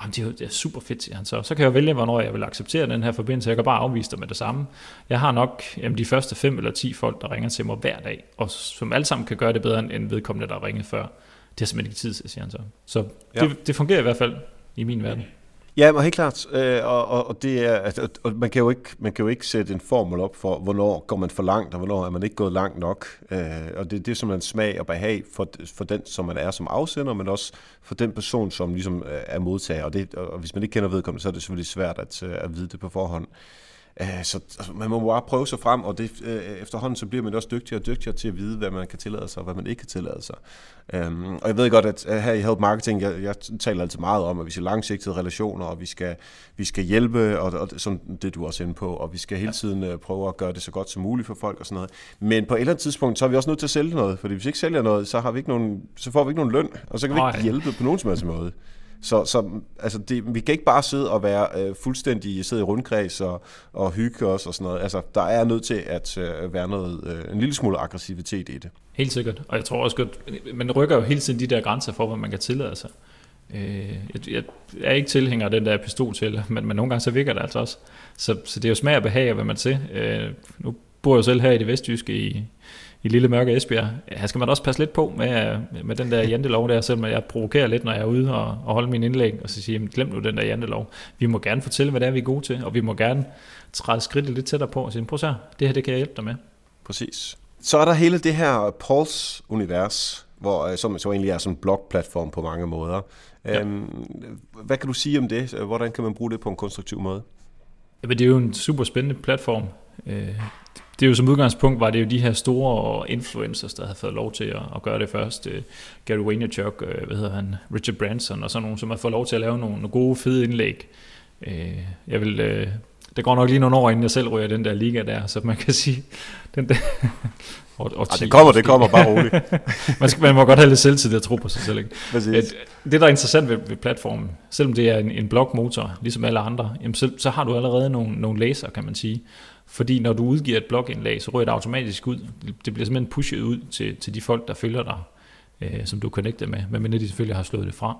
Jamen, det er, jo, det er super fedt, siger han så. Så kan jeg vælge, hvornår jeg vil acceptere den her forbindelse. Jeg kan bare afvise dig med det samme. Jeg har nok jamen, de første fem eller ti folk, der ringer til mig hver dag, og som alle sammen kan gøre det bedre end vedkommende, der har ringet før. Det er simpelthen ikke tid til, siger han så. Så ja. det, det fungerer i hvert fald i min verden. Ja, men helt klart. Øh, og, og, det er, og man, kan jo ikke, man kan jo ikke sætte en formel op for, hvornår går man for langt, og hvornår er man ikke gået langt nok. Øh, og det, det er simpelthen smag og behag for, for den, som man er som afsender, men også for den person, som ligesom er modtager. Og, det, og hvis man ikke kender vedkommende, så er det selvfølgelig svært at, at vide det på forhånd. Så man må bare prøve sig frem, og det, efterhånden så bliver man også dygtigere og dygtigere til at vide, hvad man kan tillade sig og hvad man ikke kan tillade sig. Og jeg ved godt, at her i Help Marketing, jeg, jeg taler altid meget om, at vi skal langsigtede relationer, og vi skal, vi skal hjælpe, og, og som det du også er inde på, og vi skal hele tiden prøve at gøre det så godt som muligt for folk og sådan noget. Men på et eller andet tidspunkt, så er vi også nødt til at sælge noget, fordi hvis vi ikke sælger noget, så, har vi ikke nogen, så får vi ikke nogen løn, og så kan vi ikke hjælpe på nogen som helst måde. Så, så altså det, vi kan ikke bare sidde og være øh, fuldstændig sidde i rundkreds og, og hygge os og sådan noget. Altså, der er nødt til at øh, være noget, øh, en lille smule aggressivitet i det. Helt sikkert. Og jeg tror også godt, man rykker jo hele tiden de der grænser for, hvad man kan tillade sig. Øh, jeg, jeg er ikke tilhænger af den der pistoltæller, men, men nogle gange så virker det altså også. Så, så det er jo smag og behag, hvad man ser. Øh, nu bor jeg jo selv her i det vestjyske i... i lille mørke Esbjerg. Her skal man også passe lidt på med, med den der jantelov der, selvom jeg provokerer lidt, når jeg er ude og, og holder mine indlæg, og så siger, jamen glem nu den der jantelov. Vi må gerne fortælle, hvad det er, vi er gode til, og vi må gerne træde skridtet lidt tættere på og sige, prøv så, det her det kan jeg hjælpe dig med. Præcis. Så er der hele det her Pulse-univers, hvor, som så egentlig er sådan en blogplatform på mange måder. Ja. Hvad kan du sige om det? Hvordan kan man bruge det på en konstruktiv måde? Jamen, det er jo en super spændende platform. Det er jo som udgangspunkt, var det jo de her store influencers, der havde fået lov til at, at gøre det først. Gary Vaynerchuk, hvad hedder han, Richard Branson og sådan nogle, som har fået lov til at lave nogle, nogle gode, fede indlæg. Jeg vil, det går nok lige nogle år, inden jeg selv ryger den der liga der, så man kan sige... Den der og, og ti, Ej, det kommer, det kommer, bare roligt. man, skal, man må godt have lidt selvtid at tro på sig selv. Ikke? Det, der er interessant ved, ved platformen, selvom det er en, en blogmotor, ligesom alle andre, jamen, så, så har du allerede nogle, nogle læsere, kan man sige. Fordi når du udgiver et blogindlæg, så ryger det automatisk ud. Det bliver simpelthen pushet ud til, til de folk, der følger dig, øh, som du er connected med, medmindre de selvfølgelig har slået det fra.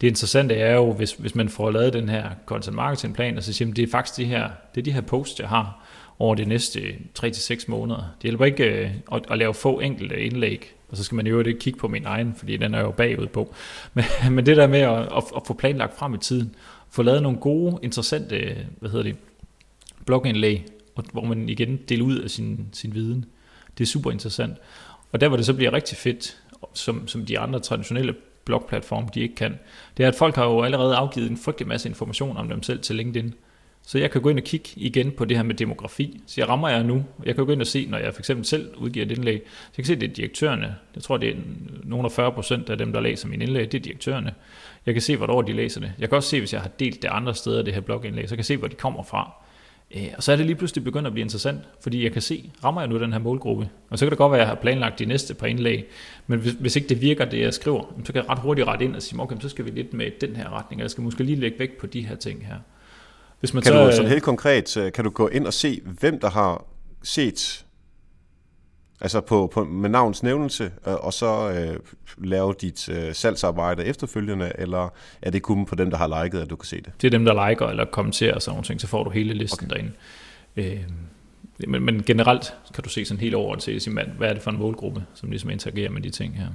Det interessante er jo, hvis, hvis man får lavet den her content marketing plan, og så siger man, det er faktisk de her, det er de her posts, jeg har over de næste tre til seks måneder. Det hjælper ikke øh, at, at lave få enkelte indlæg, og så skal man jo ikke kigge på min egen, fordi den er jo bagud på. Men, men det der med at, at, at få planlagt frem i tiden, få lavet nogle gode, interessante, hvad hedder det, blogindlæg, og hvor man igen deler ud af sin, sin viden. Det er super interessant. Og der, hvor det så bliver rigtig fedt, som, som de andre traditionelle blogplatforme, de ikke kan, det er, at folk har jo allerede afgivet en frygtelig masse information om dem selv til LinkedIn. Så jeg kan gå ind og kigge igen på det her med demografi. Så jeg rammer jeg nu. Jeg kan gå ind og se, når jeg for eksempel selv udgiver et indlæg, så jeg kan se, det er direktørerne. Jeg tror, det er nogle af fyrre procent af dem, der læser mine indlæg, det er direktørerne. Jeg kan se, hvornår de læser det. Jeg kan også se, hvis jeg har delt det andre steder, det her blogindlæg, så jeg kan se, hvor de kommer fra. Og så er det lige pludselig begyndt at blive interessant, fordi jeg kan se, rammer jeg nu den her målgruppe? Og så kan det godt være, at jeg har planlagt de næste par indlæg, men hvis, hvis ikke det virker, det jeg skriver, så kan jeg ret hurtigt rette ind og sige, okay, så skal vi lidt med den her retning, eller jeg skal måske lige lægge vægt på de her ting her. Hvis man kan så, du sådan helt konkret, kan du gå ind og se, hvem der har set, altså på, på, med navns nævnelse, og så øh, lave dit øh, salgsarbejde efterfølgende, eller er det kun på dem, der har liket, at du kan se det? Det er dem, der liker eller kommenterer og sådan nogle ting, så får du hele listen okay. derinde. Øh, men, men generelt kan du se sådan helt over og se, hvad er det for en målgruppe, som ligesom interagerer med de ting her.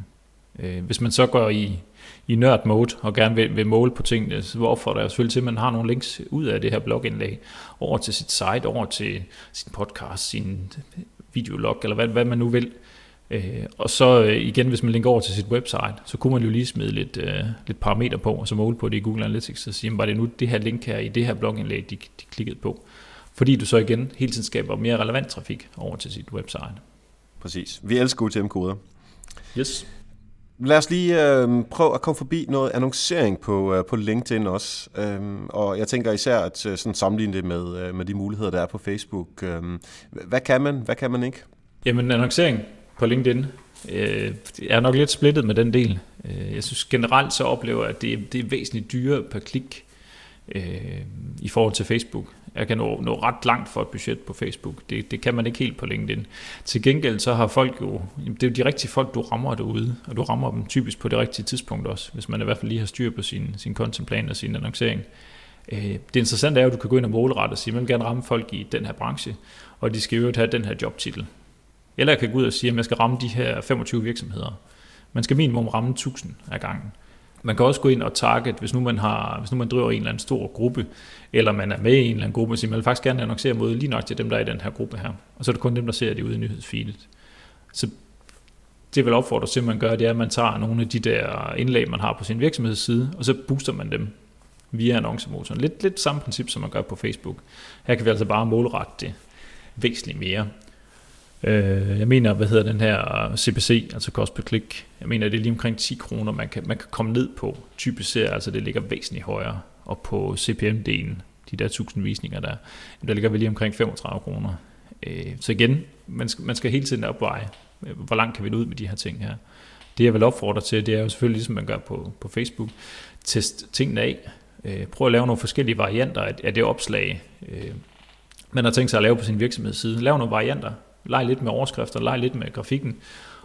Øh, hvis man så går i, i nørd mode og gerne vil, vil måle på tingene, så opfordrer jeg selvfølgelig til, at man har nogle links ud af det her blogindlæg, over til sit site, over til sin podcast, sin... videolog, eller hvad, hvad man nu vil. Øh, og så øh, igen, hvis man linker over til sit website, så kunne man jo lige smide lidt, øh, lidt parametre på, og så måle på det i Google Analytics, og sige, jamen, var det nu det her link her i det her blogindlæg, de, de klikkede på. Fordi du så igen hele tiden skaber mere relevant trafik over til sit website. Præcis. Vi elsker U T M-koder. Yes. Lad os lige øh, prøve at komme forbi noget annoncering på, øh, på LinkedIn også. Øhm, og jeg tænker især at sådan sammenligne det med, øh, med de muligheder, der er på Facebook. Øhm, hvad kan man, hvad kan man ikke? Jamen annoncering på LinkedIn øh, er nok lidt splittet med den del. Jeg synes generelt så oplever jeg, at det, det er væsentligt dyrere per klik øh, i forhold til Facebook. Jeg kan nå, nå ret langt for et budget på Facebook. Det, det kan man ikke helt på LinkedIn. Til gengæld så har folk jo... Det er jo de rigtige folk, du rammer derude. Og du rammer dem typisk på det rigtige tidspunkt også. Hvis man i hvert fald lige har styr på sin, sin contentplan og sin annoncering. Det interessante er jo, at du kan gå ind og målrette og sige, at man gerne ramme folk i den her branche. Og de skal jo have den her jobtitel. Eller jeg kan gå ud og sige, at man skal ramme de her femogtyve virksomheder. Man skal minimum ramme tusind ad gangen. Man kan også gå ind og target, hvis nu man har, hvis nu man driver en eller anden stor gruppe, eller man er med i en eller anden gruppe, og siger, man vil faktisk gerne annoncere mod lige nok til dem, der er i den her gruppe her. Og så er det kun dem, der ser det ude i nyhedsfeedet. Så det vil opfordre til, at man gør, det er, at man tager nogle af de der indlæg, man har på sin virksomhedsside, og så booster man dem. via annoncemotoren. Lidt, lidt samme princip, som man gør på Facebook. Her kan vi altså bare målrette det væsentligt mere. Jeg mener, hvad hedder den her C P C, altså kost per klik. Jeg mener, det er lige omkring ti kroner, man kan, man kan komme ned på. Typisk ser altså, det ligger væsentligt højere. Og på C P M-delen, de der tusind visninger der, der ligger vi lige omkring femogtredive kroner. Så igen, man skal, man skal hele tiden opveje, hvor langt kan vi nå ud med de her ting her. Det jeg vil opfordre til, det er jo selvfølgelig, ligesom man gør på, på Facebook, test tingene af. Prøv at lave nogle forskellige varianter af det opslag, man har tænkt sig at lave på sin virksomhedsside. Lav nogle varianter. Leg lidt med overskrifter, leg lidt med grafikken,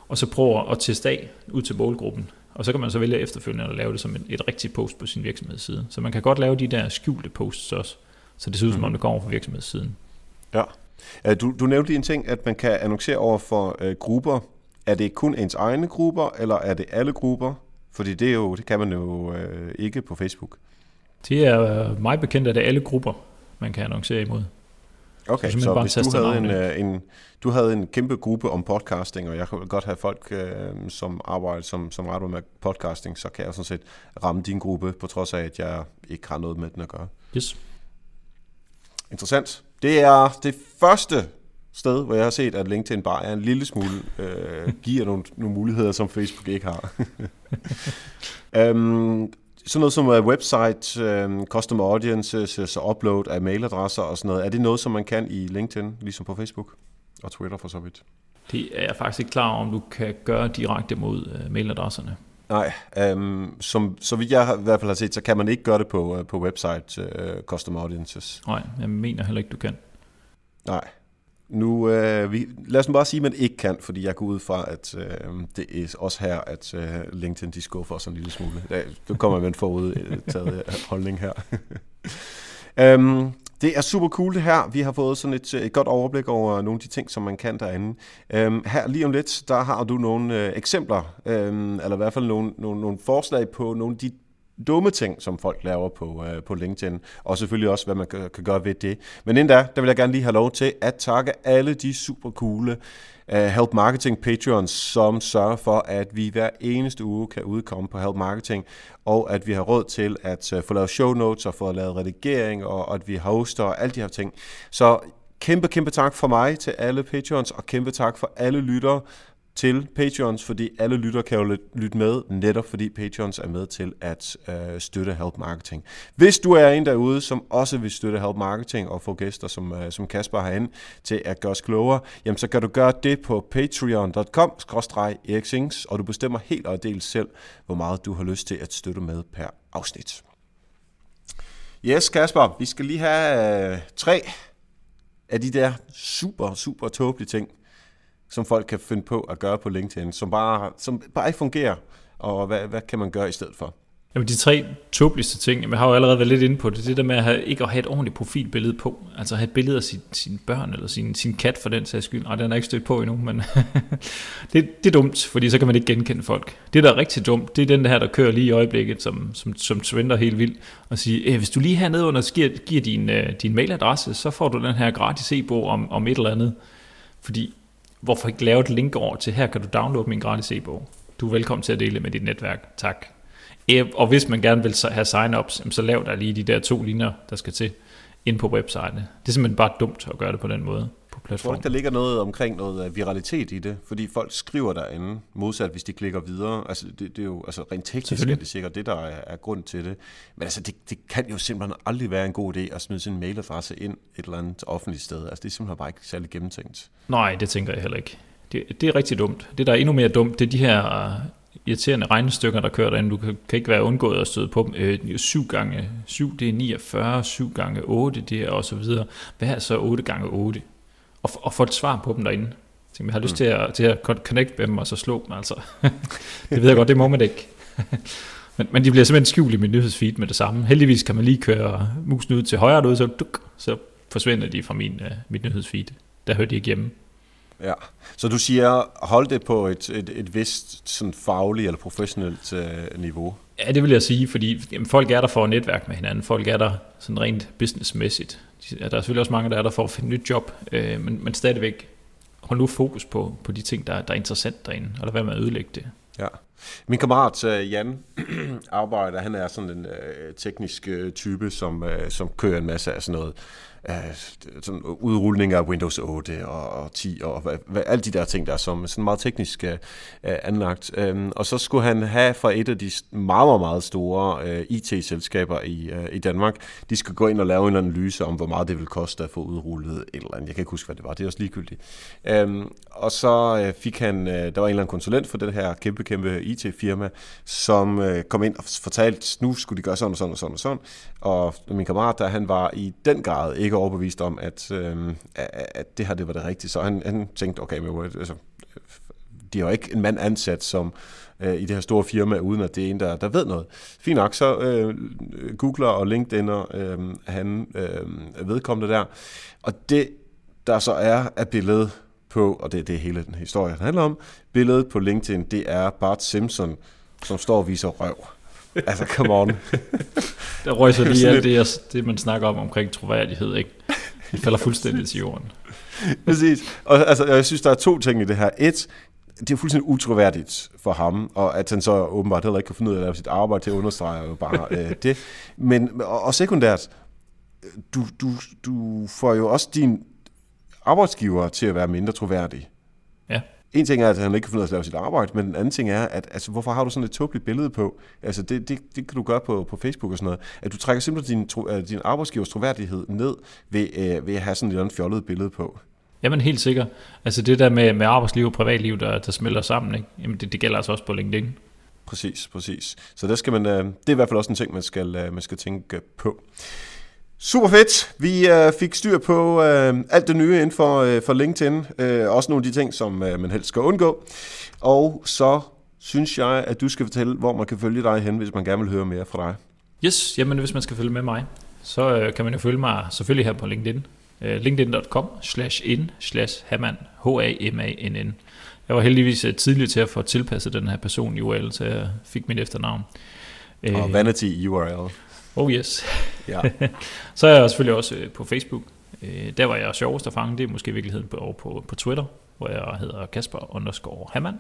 og så prøv at teste af ud til målgruppen. Og så kan man så vælge efterfølgende at lave det som et, et rigtigt post på sin virksomhedsside. Så man kan godt lave de der skjulte posts også, så det ser ud som om det kommer fra virksomhedssiden. Ja. Du, du nævnte lige en ting, at man kan annoncere over for øh, grupper. Er det kun ens egne grupper, eller er det alle grupper? Fordi det, er jo, det kan man jo øh, ikke på Facebook. Det er øh, mig bekendt, at det er alle grupper, man kan annoncere imod. Okay, så, så hvis du havde, en, en, du havde en kæmpe gruppe om podcasting, og jeg kan godt have folk, øh, som arbejder som, som retter med podcasting, så kan jeg sådan set ramme din gruppe, på trods af, at jeg ikke har noget med den at gøre. Yes. Interessant. Det er det første sted, hvor jeg har set, at LinkedIn bare er en lille smule, øh, giver nogle, nogle muligheder, som Facebook ikke har. øhm, sådan noget som uh, website, øh, customer audiences og upload af mailadresser og sådan noget, er det noget, som man kan i LinkedIn, ligesom på Facebook og Twitter for så vidt? Det er jeg faktisk ikke klar over, om du kan gøre direkte mod øh, mailadresserne. Nej, øhm, som, så vidt jeg i hvert fald har set, så kan man ikke gøre det på, øh, på website øh, custom audiences. Nej, jeg mener heller ikke, du kan. Nej. Nu, øh, vi, lad os nu bare sige, at man ikke kan, fordi jeg går ud fra, at øh, det er også her, at øh, LinkedIn de skuffer os en lille smule. Nu kommer man forudtaget holdning her. øhm, det er super cool det her. Vi har fået sådan et, et godt overblik over nogle af de ting, som man kan derinde. Øhm, her lige om lidt, der har du nogle øh, eksempler, øh, eller i hvert fald nogle, nogle, nogle forslag på nogle af de dumme ting, som folk laver på, øh, på LinkedIn, og selvfølgelig også, hvad man kan, kan gøre ved det. Men inden da, der vil jeg gerne lige have lov til at takke alle de super coole uh, Help Marketing Patreons, som sørger for, at vi hver eneste uge kan udkomme på Help Marketing, og at vi har råd til at uh, få lavet show notes, og få lavet redigering, og, og at vi hoster, og alle de her ting. Så kæmpe, kæmpe tak for mig til alle Patreons, og kæmpe tak for alle lyttere, til Patreons, fordi alle lytter kan jo lytte med, netop fordi Patreons er med til at øh, støtte Help Marketing. Hvis du er en derude, som også vil støtte Help Marketing og få gæster, som, øh, som Kasper har inde til at gøre os klogere, jamen så kan du gøre det på patreon punktum com skråstreg Erik Sings, og du bestemmer helt og del selv, hvor meget du har lyst til at støtte med per afsnit. Yes, Kasper, vi skal lige have øh, tre af de der super, super tåbelige ting, som folk kan finde på at gøre på LinkedIn, som bare, som bare ikke fungerer, og hvad, hvad kan man gøre i stedet for? Jamen de tre tåbeligste ting, jeg har jo allerede været lidt inde på det, det der med at have, ikke at have et ordentligt profilbillede på, altså at have et billede af sin, sine børn, eller sin, sin kat for den sags skyld. Nej, den er ikke stødt på endnu, men det, det er dumt, fordi så kan man ikke genkende folk. Det der er rigtig dumt, det er den her, der kører lige i øjeblikket, som, som, som trender helt vildt, og siger, hvis du lige hernede under giver, giver din, din mailadresse, så får du den her gratis e-bog om, om et eller andet, fordi hvorfor ikke lave et link over til, her kan du downloade min gratis e-bog. Du er velkommen til at dele med dit netværk. Tak. Og hvis man gerne vil have sign-ups, så lav der lige de der to linjer, der skal til ind på websitene. Det er simpelthen bare dumt at gøre det på den måde på platformen. Tror du, der ligger noget omkring noget viralitet i det? Fordi folk skriver derinde, modsat hvis de klikker videre. Altså, det, det er jo altså, rent teknisk er det sikkert det, der er, er grund til det. Men altså, det, det kan jo simpelthen aldrig være en god idé at smide sin mailadresse ind et eller andet offentligt sted. Altså, det er simpelthen bare ikke særlig gennemtænkt. Nej, det tænker jeg heller ikke. Det, det er rigtig dumt. Det, der er endnu mere dumt, det er de her irriterende regnestykker, der kører derinde. Du kan, kan ikke være undgået at støde på dem. Øh, syv gange syv, det er niogfyrre. syv gange otte, det er og så videre. Hvad er så otte gange otte? Og, og få et svar på dem derinde. Jeg tænker, jeg har lyst mm. til, at, til at connecte med dem, og så slå dem, altså. Det ved jeg godt, det må man ikke. men, men de bliver simpelthen skjult i mit nyhedsfeed med det samme. Heldigvis kan man lige køre musen ud til højre derude, så, duk, så forsvinder de fra min, uh, mit nyhedsfeed. Der hører de ikke hjemme. Ja, så du siger, hold det på et, et, et vist sådan fagligt eller professionelt øh, niveau. Ja, det vil jeg sige, fordi jamen, folk er der for at netværke med hinanden. Folk er der sådan rent businessmæssigt. Der er selvfølgelig også mange, der er der for at finde et nyt job, øh, men, men stadigvæk hold nu fokus på, på de ting, der, der er interessant derinde, og lad være med at ødelægge det. Ja, Min kammerat Jan arbejder, han er sådan en øh, teknisk øh, type, som, øh, som kører en masse af sådan noget, øh, sådan udrulning af Windows otte og, og ti og hvad, hvad, alle de der ting, der er som sådan meget teknisk øh, anlagt. Øh, og så skulle han have fra et af de meget, meget, meget store øh, I T-selskaber i, øh, i Danmark, de skulle gå ind og lave en analyse om, hvor meget det ville koste at få udrullet et eller andet. Jeg kan ikke huske, hvad det var. Det er også ligegyldigt. Øh, og så øh, fik han, øh, der var en eller anden konsulent for det her kæmpe, kæmpe I T-firma, som øh, kom ind og fortalte, nu skulle de gøre sådan og sådan og sådan og sådan. Og min kammerat der, han var i den grad ikke overbevist om, at, øh, at det her det var det rigtige. Så han, han tænkte, okay, men, altså, de har jo ikke en mand ansat som øh, i det her store firma, uden at det er en, der, der ved noget. Fint nok, så øh, Googler og LinkedIn'er, øh, han øh, vedkommende der. Og det, der så er af billedet på, og det er det hele den historie, den handler om, billedet på LinkedIn, det er Bart Simpson, som står og viser røv. Altså, come on. Der røg så lige alt det, det, man snakker om omkring troværdighed, ikke? Det falder fuldstændig til jorden. Præcis. Og altså, jeg synes, der er to ting i det her. Et, det er fuldstændig utroværdigt for ham, og at han så åbenbart heller ikke kan finde ud af at lave sit arbejde, til at understrege jo bare øh, det. Men, og, og sekundært, du, du, du får jo også din arbejdsgiver til at være mindre troværdig. Ja. En ting er, at han ikke kan finde ud af at lave sit arbejde, men den anden ting er, at altså, hvorfor har du sådan et tåbeligt billede på? Altså, det, det, det kan du gøre på, på Facebook og sådan noget. At du trækker simpelthen din, tro, din arbejdsgivers troværdighed ned ved, øh, ved at have sådan et eller andet fjollet billede på. Jamen helt sikkert. Altså det der med, med arbejdsliv og privatliv, der, der smelter sammen, ikke? Jamen det, det gælder altså også på LinkedIn. Præcis, præcis. Så der skal man, øh, det er i hvert fald også en ting, man skal, øh, man skal tænke på. Super fedt. Vi øh, fik styr på øh, alt det nye inden for, øh, for LinkedIn. Øh, også nogle af de ting, som øh, man helst skal undgå. Og så synes jeg, at du skal fortælle, hvor man kan følge dig hen, hvis man gerne vil høre mere fra dig. Yes, jamen hvis man skal følge med mig, så øh, kan man jo følge mig selvfølgelig her på LinkedIn. Øh, linkedin.com slash in slash Hammann. H-A-M-A-N-N. Jeg var heldigvis øh, tidlig til at få tilpasset den her person i U R L, så jeg fik mit efternavn. Øh, Og vanity i U R L. Oh yes. Ja. Så er jeg selvfølgelig også på Facebook. Der var jeg sjovest at fange. Det er måske i virkeligheden over på, på Twitter, hvor jeg hedder Kasper underscore Hammann.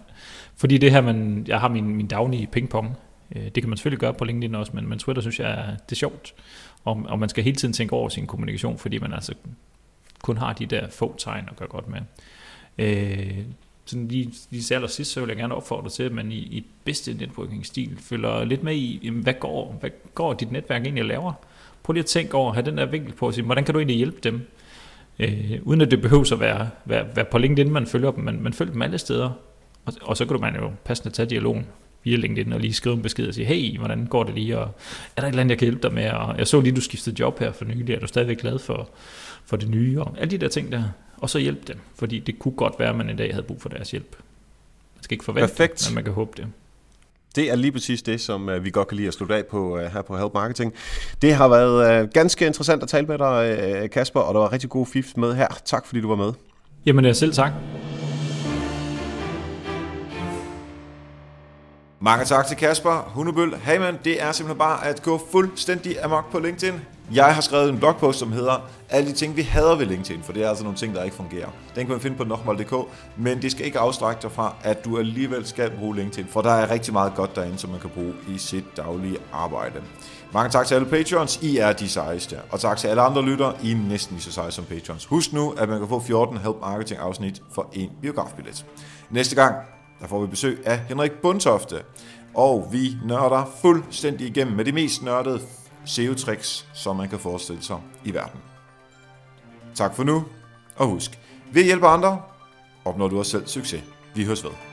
Fordi det her, man, jeg har min, min daglige pingpong. Det kan man selvfølgelig gøre på LinkedIn også, men, men Twitter synes jeg, det er sjovt. Og, og man skal hele tiden tænke over sin kommunikation, fordi man altså kun har de der få tegn at gøre godt med. Øh, sådan lige, lige til allersidst, så vil jeg gerne opfordre til, at man i, i bedste networking-stil følger lidt med i, jamen, hvad, går, hvad går dit netværk egentlig laver? Prøv lige at tænke over, have den der vinkel på, og sige, hvordan kan du egentlig hjælpe dem? Øh, uden at det behøves at være, være, være på LinkedIn, man følger dem, man, man følger dem alle steder, og, og så kan du man jo passende tage dialogen via LinkedIn, og lige skrive en besked og sige, hey, hvordan går det lige, og er der et eller andet, jeg kan hjælpe dig med? Og jeg så lige, du skiftede job her for nylig, er du stadigvæk glad for, for det nye, og alle de der ting der. Og så hjælp dem, fordi det kunne godt være, at man en dag havde brug for deres hjælp. Man skal ikke forvente Perfekt. Det, men man kan håbe det. Det er lige præcis det, som vi godt kan lide at slutte af på her på Help Marketing. Det har været ganske interessant at tale med dig, Kasper, og der var rigtig gode fifs med her. Tak fordi du var med. Jamen selv tak. Mange tak til Kasper Hundebøl Hammann. Det er simpelthen bare at gå fuldstændig amok på LinkedIn. Jeg har skrevet en blogpost, som hedder alle de ting, vi hader ved LinkedIn, for det er altså nogle ting, der ikke fungerer. Den kan man finde på nokmal punktum dk, men det skal ikke afstrække dig fra, at du alligevel skal bruge LinkedIn, for der er rigtig meget godt derinde, som man kan bruge i sit daglige arbejde. Mange tak til alle Patreons, I er de sejeste, og tak til alle andre lyttere, I er næsten lige så seje som Patreons. Husk nu, at man kan få fjorten Help Marketing afsnit for en biografbillet. Næste gang, der får vi besøg af Henrik Bundtofte, og vi nørder fuldstændig igennem med de mest nørdede S E O-tricks, som man kan forestille sig i verden. Tak for nu, og husk, ved at hjælpe andre, opnår du også selv succes. Vi høres ved.